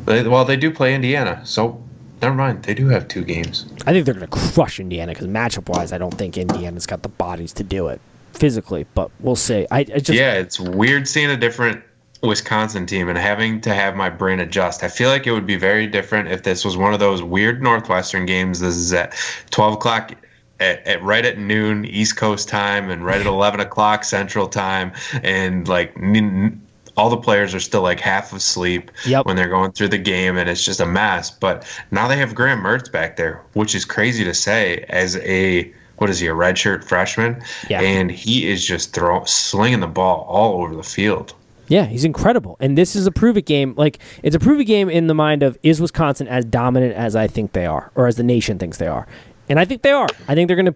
they, well, they do play Indiana, so. Never mind. They do have two games. I think they're going to crush Indiana because matchup-wise, I don't think Indiana's got the bodies to do it. physically, but we'll see. I, I just yeah, it's weird seeing a different Wisconsin team and having to have my brain adjust. I feel like it would be very different if this was one of those weird Northwestern games. This is at twelve o'clock at, at right at noon East Coast time and right at eleven o'clock Central time, and like n- all the players are still like half asleep yep. when they're going through the game, and it's just a mess. But now they have Graham Mertz back there, which is crazy to say as a what is he, a redshirt freshman? Yeah. And he is just throwing, slinging the ball all over the field. Yeah, he's incredible. And this is a prove-it game. Like, it's a prove-it game in the mind of, is Wisconsin as dominant as I think they are, or as the nation thinks they are? And I think they are. I think they're going to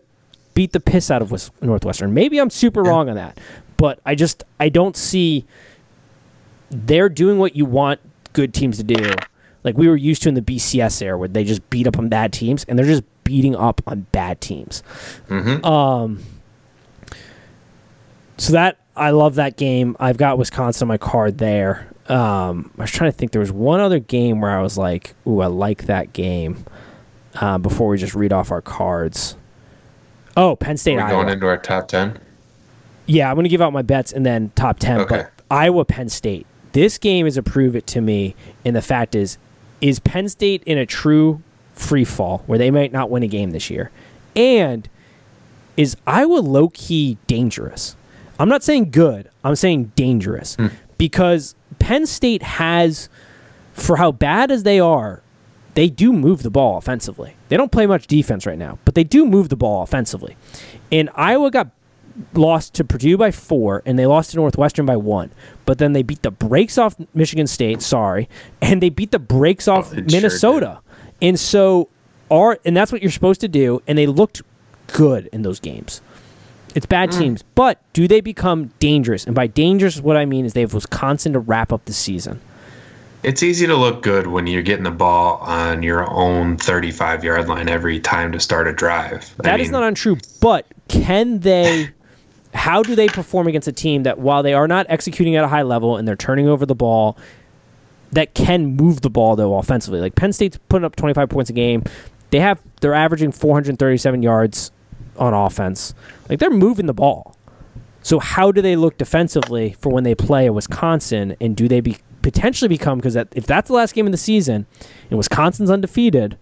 beat the piss out of Northwestern. Maybe I'm super wrong on that, but I just, I don't see... They're doing what you want good teams to do. Like we were used to in the B C S era where they just beat up on bad teams, and they're just beating up on bad teams. Mm-hmm. Um, so that I love that game. I've got Wisconsin on my card there. Um, I was trying to think. There was one other game where I was like, ooh, I like that game uh, before we just read off our cards. Oh, Penn State, Iowa. Are we going into our top ten? Yeah, I'm going to give out my bets and then top ten. Okay. But Iowa, Penn State. This game is a prove it to me, and the fact is, is Penn State in a true free fall where they might not win a game this year? And is Iowa low-key dangerous? I'm not saying good. I'm saying dangerous. Mm. Because Penn State has, for how bad as they are, they do move the ball offensively. They don't play much defense right now, but they do move the ball offensively. And Iowa got lost to Purdue by four, and they lost to Northwestern by one. But then they beat the brakes off Michigan State, sorry, and they beat the brakes off oh, Minnesota. Sure and so, are and that's what you're supposed to do, and they looked good in those games. It's bad mm. teams, but do they become dangerous? And by dangerous, what I mean is they have Wisconsin to wrap up the season. It's easy to look good when you're getting the ball on your own thirty-five-yard line every time to start a drive. That I mean, is not untrue, but can they... How do they perform against a team that, while they are not executing at a high level and they're turning over the ball, that can move the ball, though, offensively? Like, Penn State's putting up twenty-five points a game. They have, they're averaging four hundred thirty-seven yards on offense. Like, they're moving the ball. So how do they look defensively for when they play a Wisconsin, and do they be, potentially become, because that, if that's the last game of the season, and Wisconsin's undefeated,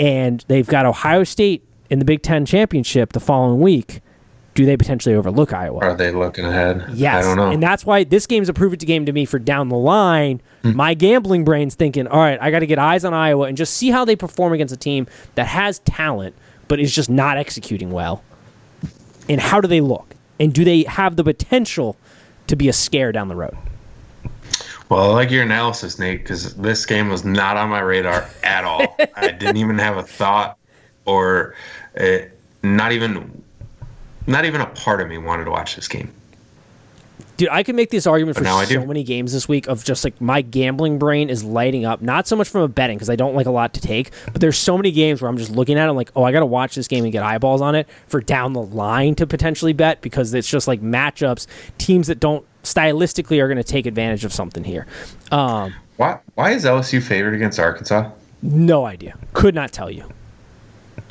and they've got Ohio State in the Big Ten Championship the following week, do they potentially overlook Iowa? Are they looking ahead? Yes. I don't know. And that's why this game's a prove-it game to me for down the line. Mm. My gambling brain's thinking, all right, I got to get eyes on Iowa and just see how they perform against a team that has talent but is just not executing well. And how do they look? And do they have the potential to be a scare down the road? Well, I like your analysis, Nate, because this game was not on my radar at all. I didn't even have a thought or uh, not even... Not even a part of me wanted to watch this game. Dude, I could make this argument for so many games this week of just like my gambling brain is lighting up. Not so much from a betting because I don't like a lot to take, but there's so many games where I'm just looking at it like, oh, I got to watch this game and get eyeballs on it for down the line to potentially bet because it's just like matchups, teams that don't stylistically are going to take advantage of something here. Um, why, why is L S U favored against Arkansas? No idea. Could not tell you.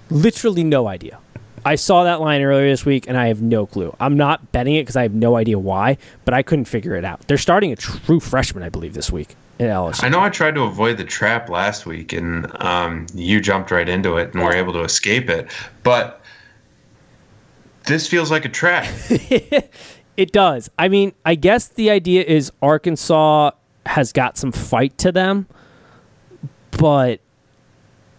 Literally no idea. I saw that line earlier this week, and I have no clue. I'm not betting it because I have no idea why, but I couldn't figure it out. They're starting a true freshman, I believe, this week at L S U. I know I tried to avoid the trap last week, and um, you jumped right into it and were able to escape it, but this feels like a trap. It does. I mean, I guess the idea is Arkansas has got some fight to them, but...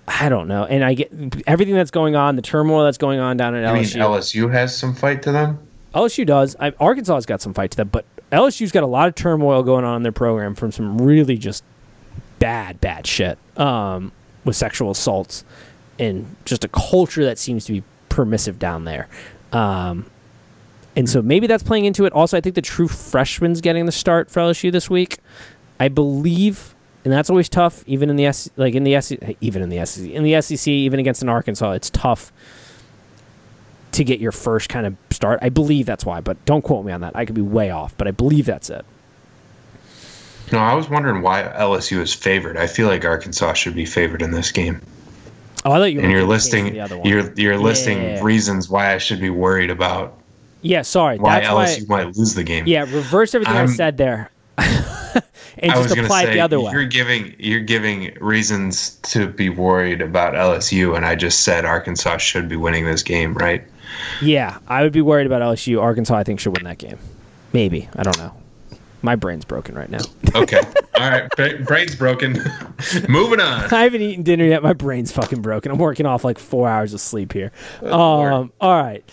I don't know. And I get everything that's going on, the turmoil that's going on down at L S U. You mean L S U has some fight to them? L S U does. I, Arkansas's got some fight to them, but L S U's got a lot of turmoil going on in their program from some really just bad, bad shit um, with sexual assaults and just a culture that seems to be permissive down there. Um, and so maybe that's playing into it. Also, I think the true freshman's getting the start for L S U this week. I believe... And that's always tough, even in the S, like in the S, even in the SEC, in the S E C, even against an Arkansas, it's tough to get your first kind of start. I believe that's why, but don't quote me on that. I could be way off, but I believe that's it. No, I was wondering why L S U is favored. I feel like Arkansas should be favored in this game. Oh, I thought you were. And you're listing, you're you're yeah. listing reasons why I should be worried about Yeah, sorry. Why that's L S U why, might lose the game. Yeah, reverse everything um, I said there. And I just apply say, it the other way. You're giving you're giving reasons to be worried about L S U, and I just said Arkansas should be winning this game, right? Yeah, I would be worried about L S U. Arkansas, I think, should win that game. Maybe. I don't know. My brain's broken right now. Okay. All right. Bra- brain's broken. Moving on. I haven't eaten dinner yet. My brain's fucking broken. I'm working off like four hours of sleep here. Um, all right.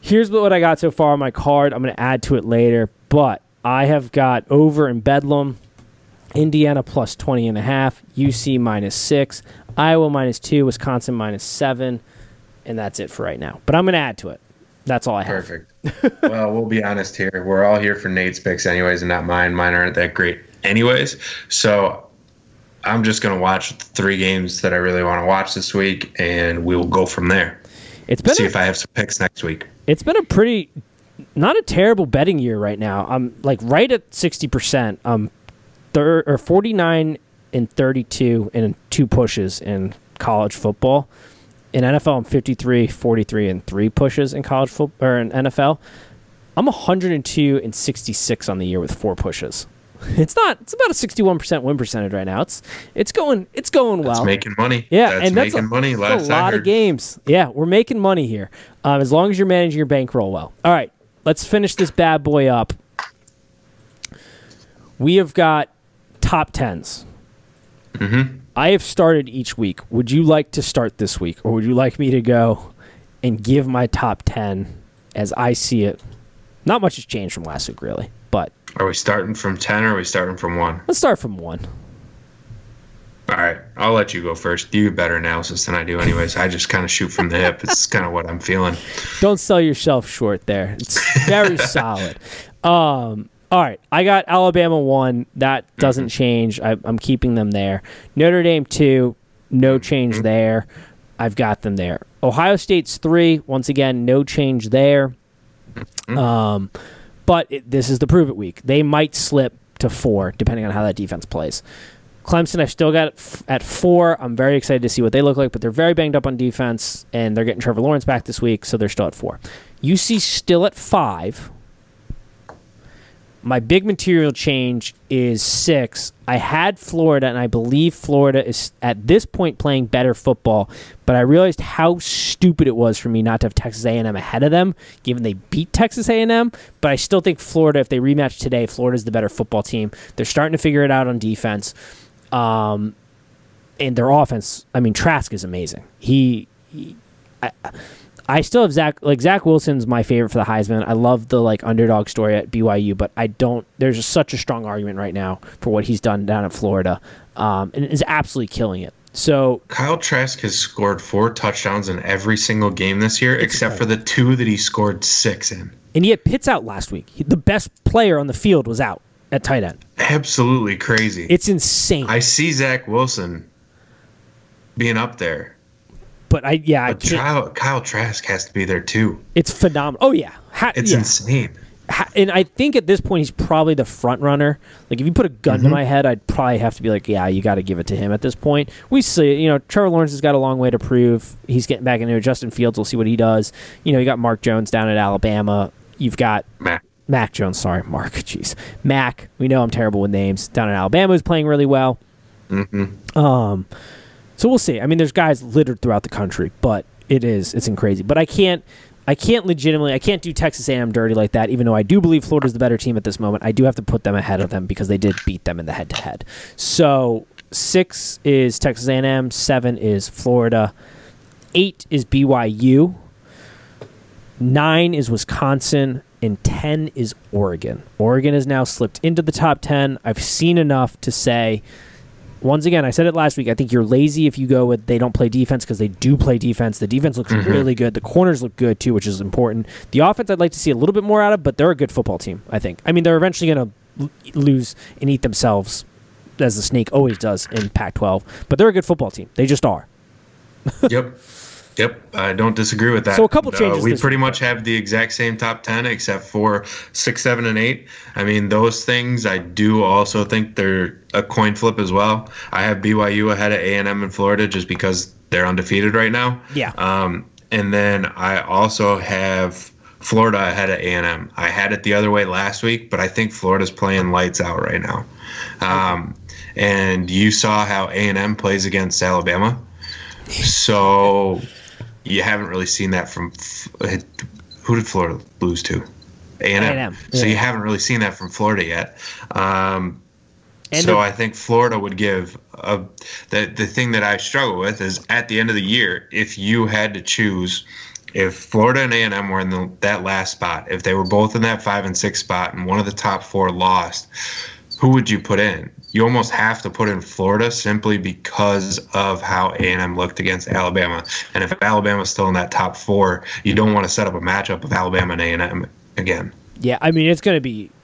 Here's what I got so far on my card. I'm going to add to it later, but I have got over in Bedlam, Indiana plus twenty and a half, U C minus six, Iowa minus two, Wisconsin minus seven, and that's it for right now. But I'm going to add to it. That's all I have. Perfect. Well, we'll be honest here. We're all here for Nate's picks anyways and not mine. Mine aren't that great anyways. So I'm just going to watch the three games that I really want to watch this week, and we'll go from there. It's been See a, if I have some picks next week. It's been a pretty – not a terrible betting year right now. I'm like right at sixty percent. I'm thir- or forty-nine and thirty-two and two pushes in college football. In N F L, I'm fifty-three, forty-three, and three pushes in college football or in N F L. I'm one hundred two and sixty-six on the year with four pushes. It's not. It's about a sixty-one percent win percentage right now. It's it's going. It's going well. It's making money. Yeah, that's and that's making a, money. Last that's a lot of games. Yeah, we're making money here. Um, as long as you're managing your bankroll well. All right, let's finish this bad boy up. We have got top tens. Mm-hmm. I have started each week. Would you like to start this week, or would you like me to go and give my top ten as I see it? Not much has changed from last week, really. But are we starting from ten, or are we starting from one? Let's start from one. All right, I'll let you go first. You do better analysis than I do, anyways. I just kind of shoot from the hip. It's kind of what I'm feeling. Don't sell yourself short there. It's very solid. Um, All right, I got Alabama one. That doesn't change. I, I'm keeping them there. Notre Dame two, no change there. I've got them there. Ohio State's three, once again, no change there. Um, but it, this is the prove-it week. They might slip to four, depending on how that defense plays. Clemson, I've still got f- at four. I'm very excited to see what they look like, but they're very banged up on defense, and they're getting Trevor Lawrence back this week, so they're still at four. U C still at five. My big material change is six. I had Florida, and I believe Florida is at this point playing better football, but I realized how stupid it was for me not to have Texas A and M ahead of them, given they beat Texas A and M, but I still think Florida, if they rematch today, Florida's the better football team. They're starting to figure it out on defense, um, and their offense, I mean, Trask is amazing. He... he I, I still have Zach, like Zach Wilson's my favorite for the Heisman. I love the like underdog story at B Y U, but I don't, there's just such a strong argument right now for what he's done down in Florida. Um, and is absolutely killing it. So Kyle Trask has scored four touchdowns in every single game this year, except for the two that he scored six in. And he had Pitts out last week. The best player on the field was out at tight end. Absolutely crazy. It's insane. I see Zach Wilson being up there. But I yeah, but I Kyle, Kyle Trask has to be there too. It's phenomenal. Oh yeah, ha, it's yeah. insane. Ha, and I think at this point he's probably the front runner. Like if you put a gun mm-hmm. to my head, I'd probably have to be like, yeah, you got to give it to him at this point. We see, you know, Trevor Lawrence has got a long way to prove. He's getting back into it. Justin Fields, we'll see what he does. You know, you got Mark Jones down at Alabama. You've got Mac, Mac Jones. Sorry, Mark. Jeez, Mac. We know I'm terrible with names. Down at Alabama, who's playing really well. Mm-hmm. Um. So we'll see. I mean, there's guys littered throughout the country, but it is it's crazy. But I can't, I can't legitimately, I can't do Texas A and M dirty like that. Even though I do believe Florida's the better team at this moment, I do have to put them ahead of them because they did beat them in the head-to-head. So six is Texas A and M, seven is Florida, eight is B Y U, nine is Wisconsin, and ten is Oregon. Oregon has now slipped into the top ten. I've seen enough to say. Once again, I said it last week. I think you're lazy if you go with they don't play defense because they do play defense. The defense looks mm-hmm. really good. The corners look good, too, which is important. The offense I'd like to see a little bit more out of, but they're a good football team, I think. I mean, they're eventually going to l- lose and eat themselves, as the snake always does in Pac twelve. But they're a good football team. They just are. Yep. Yep. I don't disagree with that. So a couple changes. Uh, we pretty week. much have the exact same top ten except for six, seven, and eight. I mean, those things I do also think they're – a coin flip as well. I have B Y U ahead of A and M in Florida just because they're undefeated right now. Yeah. Um, and then I also have Florida ahead of A and M. I had it the other way last week, but I think Florida's playing lights out right now. Um, and you saw how A and M plays against Alabama. So you haven't really seen that from – who did Florida lose to? A and M. So yeah. You haven't really seen that from Florida yet. Um, so I think Florida would give a, the, the thing that I struggle with is at the end of the year, if you had to choose – if Florida and A and M were in the, that last spot, if they were both in that five and six spot and one of the top four lost, who would you put in? You almost have to put in Florida simply because of how A and M looked against Alabama. And if Alabama's still in that top four, you don't want to set up a matchup of Alabama and A and M again. Yeah, I mean, it's going to be –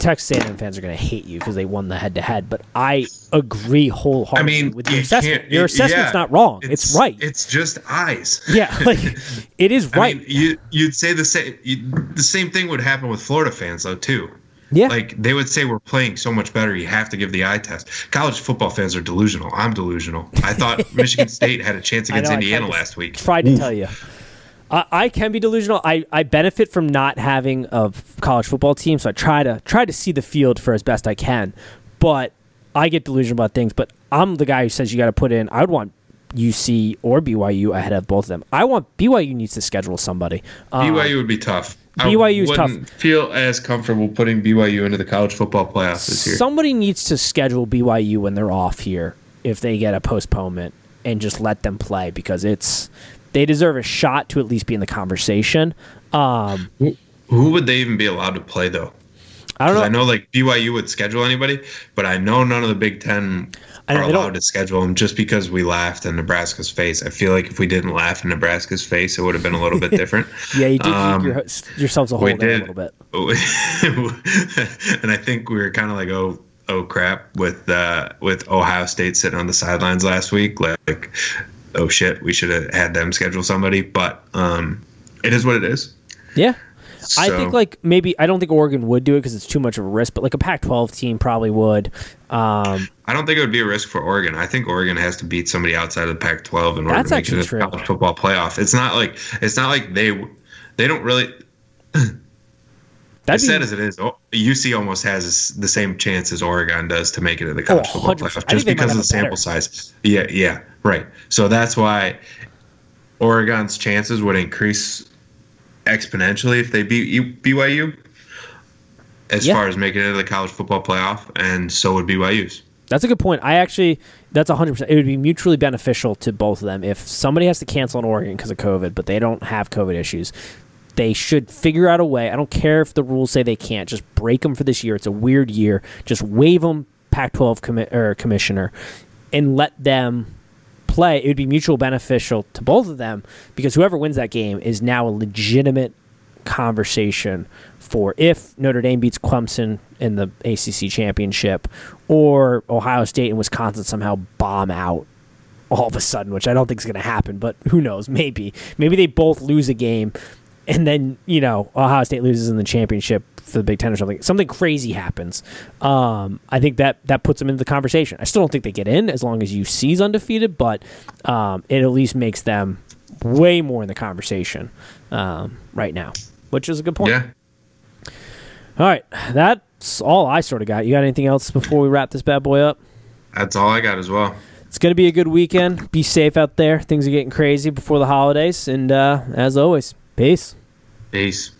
Texas A and M fans are going to hate you because they won the head-to-head, but I agree wholeheartedly I mean, with your assessment. Your assessment's yeah, not wrong. It's, it's right. It's just eyes. Yeah, like it is right. I mean, you, you'd say the same the same thing would happen with Florida fans, though, too. Yeah. Like, they would say we're playing so much better, you have to give the eye test. College football fans are delusional. I'm delusional. I thought Michigan State had a chance against know, Indiana last week. Tried to Oof. tell you. I can be delusional. I, I benefit from not having a college football team, so I try to try to see the field for as best I can. But I get delusional about things. But I'm the guy who says you got to put in. I would want U C or B Y U ahead of both of them. I want B Y U needs to schedule somebody. B Y U um, would be tough. B Y U is tough. I wouldn't feel as comfortable putting B Y U into the college football playoffs this year. Somebody needs to schedule B Y U when they're off here if they get a postponement and just let them play because it's. They deserve a shot to at least be in the conversation. Um, who, who would they even be allowed to play, though? I don't know. I know like B Y U would schedule anybody, but I know none of the Big Ten are allowed to schedule them just because we laughed in Nebraska's face. I feel like if we didn't laugh in Nebraska's face, it would have been a little bit different. Yeah, you did um, keep your, yourselves a hold in a little bit. And I think we were kind of like, oh, oh crap, with uh, with Ohio State sitting on the sidelines last week, like. Oh shit, we should have had them schedule somebody, but um, it is what it is. Yeah. So. I think like maybe, I don't think Oregon would do it because it's too much of a risk, but like a Pac twelve team probably would. Um, I don't think it would be a risk for Oregon. I think Oregon has to beat somebody outside of the Pac twelve in order to make it a college football playoff. It's not like, it's not like they, they don't really, as sad as it is, U C almost has the same chance as Oregon does to make it to the college oh, football playoff just because of the sample better. size. Yeah, yeah, right. So that's why Oregon's chances would increase exponentially if they beat B Y U as yeah. far as making it to the college football playoff, and so would B Y U's. That's a good point. I actually, that's one hundred percent. It would be mutually beneficial to both of them. If somebody has to cancel in Oregon because of COVID, but they don't have COVID issues, they should figure out a way. I don't care if the rules say they can't. Just break them for this year. It's a weird year. Just waive them, Pac twelve commi- or commissioner, and let them play. It would be mutual beneficial to both of them because whoever wins that game is now a legitimate conversation for if Notre Dame beats Clemson in the A C C championship or Ohio State and Wisconsin somehow bomb out all of a sudden, which I don't think is going to happen, but who knows, maybe. Maybe they both lose a game. And then, you know, Ohio State loses in the championship for the Big Ten or something. Something crazy happens. Um, I think that, that puts them into the conversation. I still don't think they get in as long as U C is undefeated, but um, it at least makes them way more in the conversation um, right now, which is a good point. Yeah. All right. That's all I sort of got. You got anything else before we wrap this bad boy up? That's all I got as well. It's going to be a good weekend. Be safe out there. Things are getting crazy before the holidays. And uh, as always... Peace. Peace.